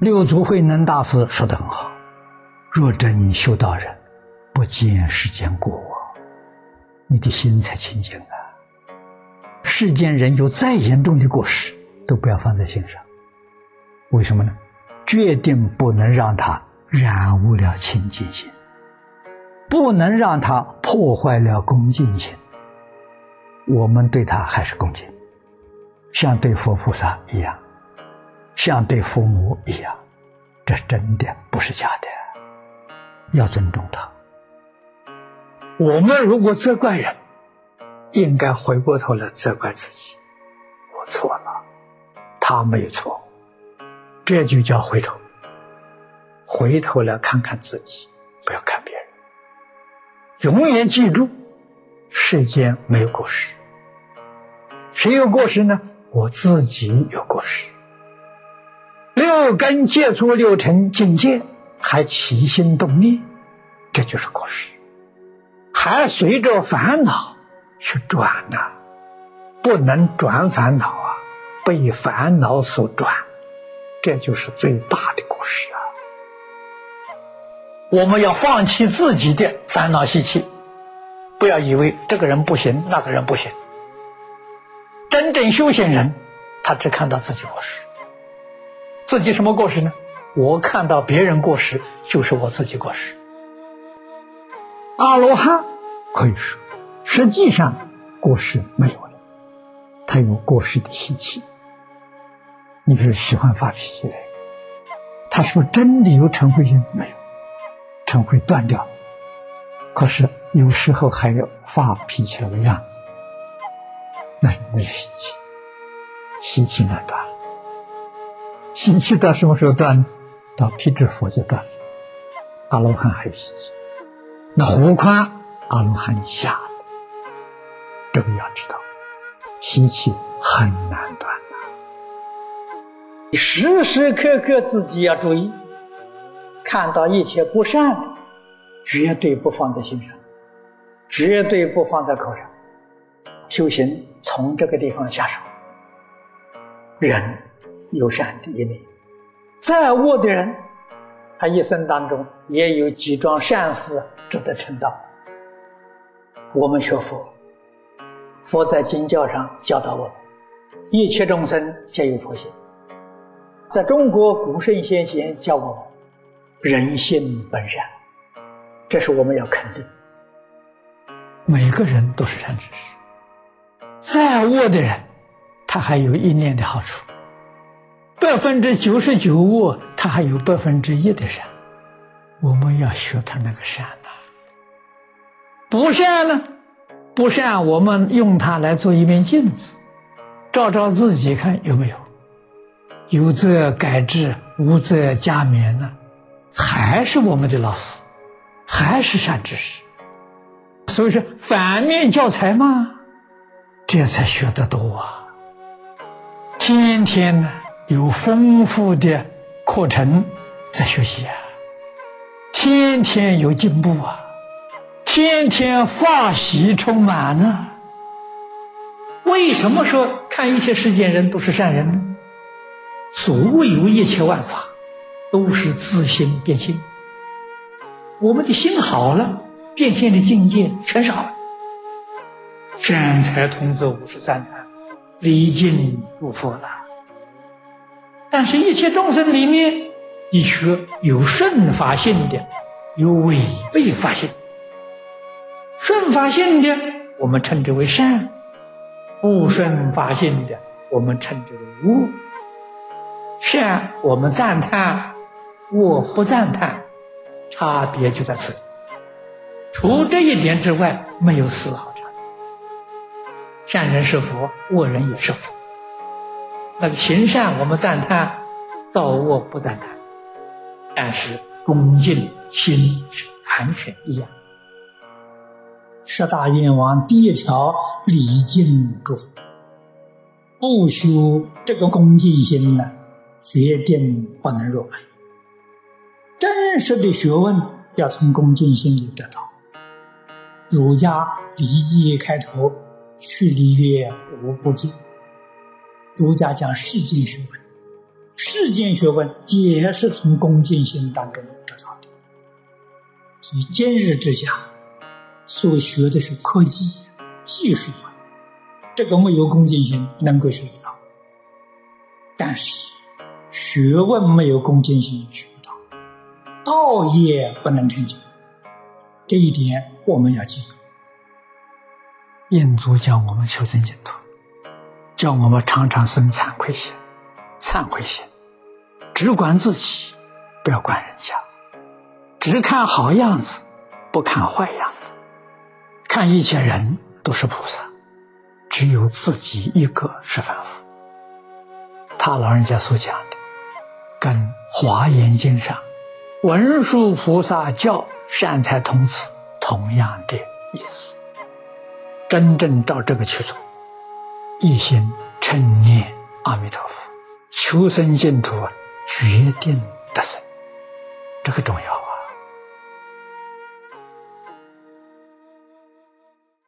六祖慧能大师说得很好：“若真修道人，不见世间过往，你的心才清净啊。世间人有再严重的过失，都不要放在心上。为什么呢？决定不能让他染污了清净心，不能让他破坏了恭敬心。我们对他还是恭敬，像对佛菩萨一样，像对父母一样，这真的不是假的，要尊重他。我们如果责怪人，应该回过头来责怪自己，我错了，他没有错，这就叫回头。回头来看看自己，不要看别人。永远记住，世间没有过失，谁有过失呢？我自己有过失。六根接触六尘境界，还起心动念，这就是过失，还随着烦恼去转啊，不能转烦恼啊，被烦恼所转，这就是最大的过失啊。我们要放弃自己的烦恼习气，不要以为这个人不行，那个人不行。真正修行人，他只看到自己过失。自己什么过失呢？我看到别人过失，就是我自己过失。阿罗汉可以说实际上过失没有了，他有过失的习气。你比如喜欢发脾气的人，他是不是真的有嗔恚心？没有，嗔恚断掉，可是有时候还有发脾气的样子，那是没习气。习气难断，习气到什么时候断？到辟支佛就断了。阿罗汉还有习气，那何况阿罗汉以下了？这个要知道，习气很难断的。你时时刻刻自己要注意，看到一切不善的，绝对不放在心上，绝对不放在口上。修行从这个地方下手。人有善的一面，再恶的人，他一生当中也有几桩善事值得称道。我们学佛，佛在经教上教导我们，一切众生皆有佛性。在中国古圣先贤教我们，人性本善，这是我们要肯定。每个人都是善知识。再恶的人，他还有一念的好处；99%恶，他还有1%的善。我们要学他那个善呐。不善呢？不善，我们用它来做一面镜子，照照自己看有没有。有则改之，无则加勉呢。还是我们的老师，还是善知识。所以说，反面教材嘛。这才学得多啊！天天呢有丰富的课程在学习啊，天天有进步啊，天天法喜充满啊。为什么说看一切世间人都是善人呢？所谓有一切万法，都是自心变现。我们的心好了，变现的境界全是好了。善财童子53参，离境入佛了。但是，一切众生里面，你学有顺法性的，有违背法性。顺法性的，我们称之为善；不顺法性的，我们称之为恶。善我们赞叹，恶不赞叹，差别就在此。除这一点之外，没有丝毫。善人是佛，恶人也是佛。那个行善我们赞叹，造恶不赞叹，但是恭敬心是完全一样。十大愿望第一条，礼敬诸佛。不修这个恭敬心呢，决定不能入门。真实的学问要从恭敬心里得到。儒家礼记开头，去礼乐无不敬。儒家讲事敬学问，世间学问也是从恭敬心当中得到的。所以今日之下所学的是科技技术，这个没有恭敬心能够学得到，但是学问没有恭敬心学不到，道也不能成就。这一点我们要记住。印祖教我们求生净土，叫我们常常生惭愧心，忏悔心，只管自己，不要管人家，只看好样子，不看坏样子，看一切人都是菩萨，只有自己一个是凡夫。他老人家所讲的，跟《华严经》上文殊菩萨教善财童子同样的意思。真正照这个去做，一心称念阿弥陀佛，求生净土，决定得生，这个重要。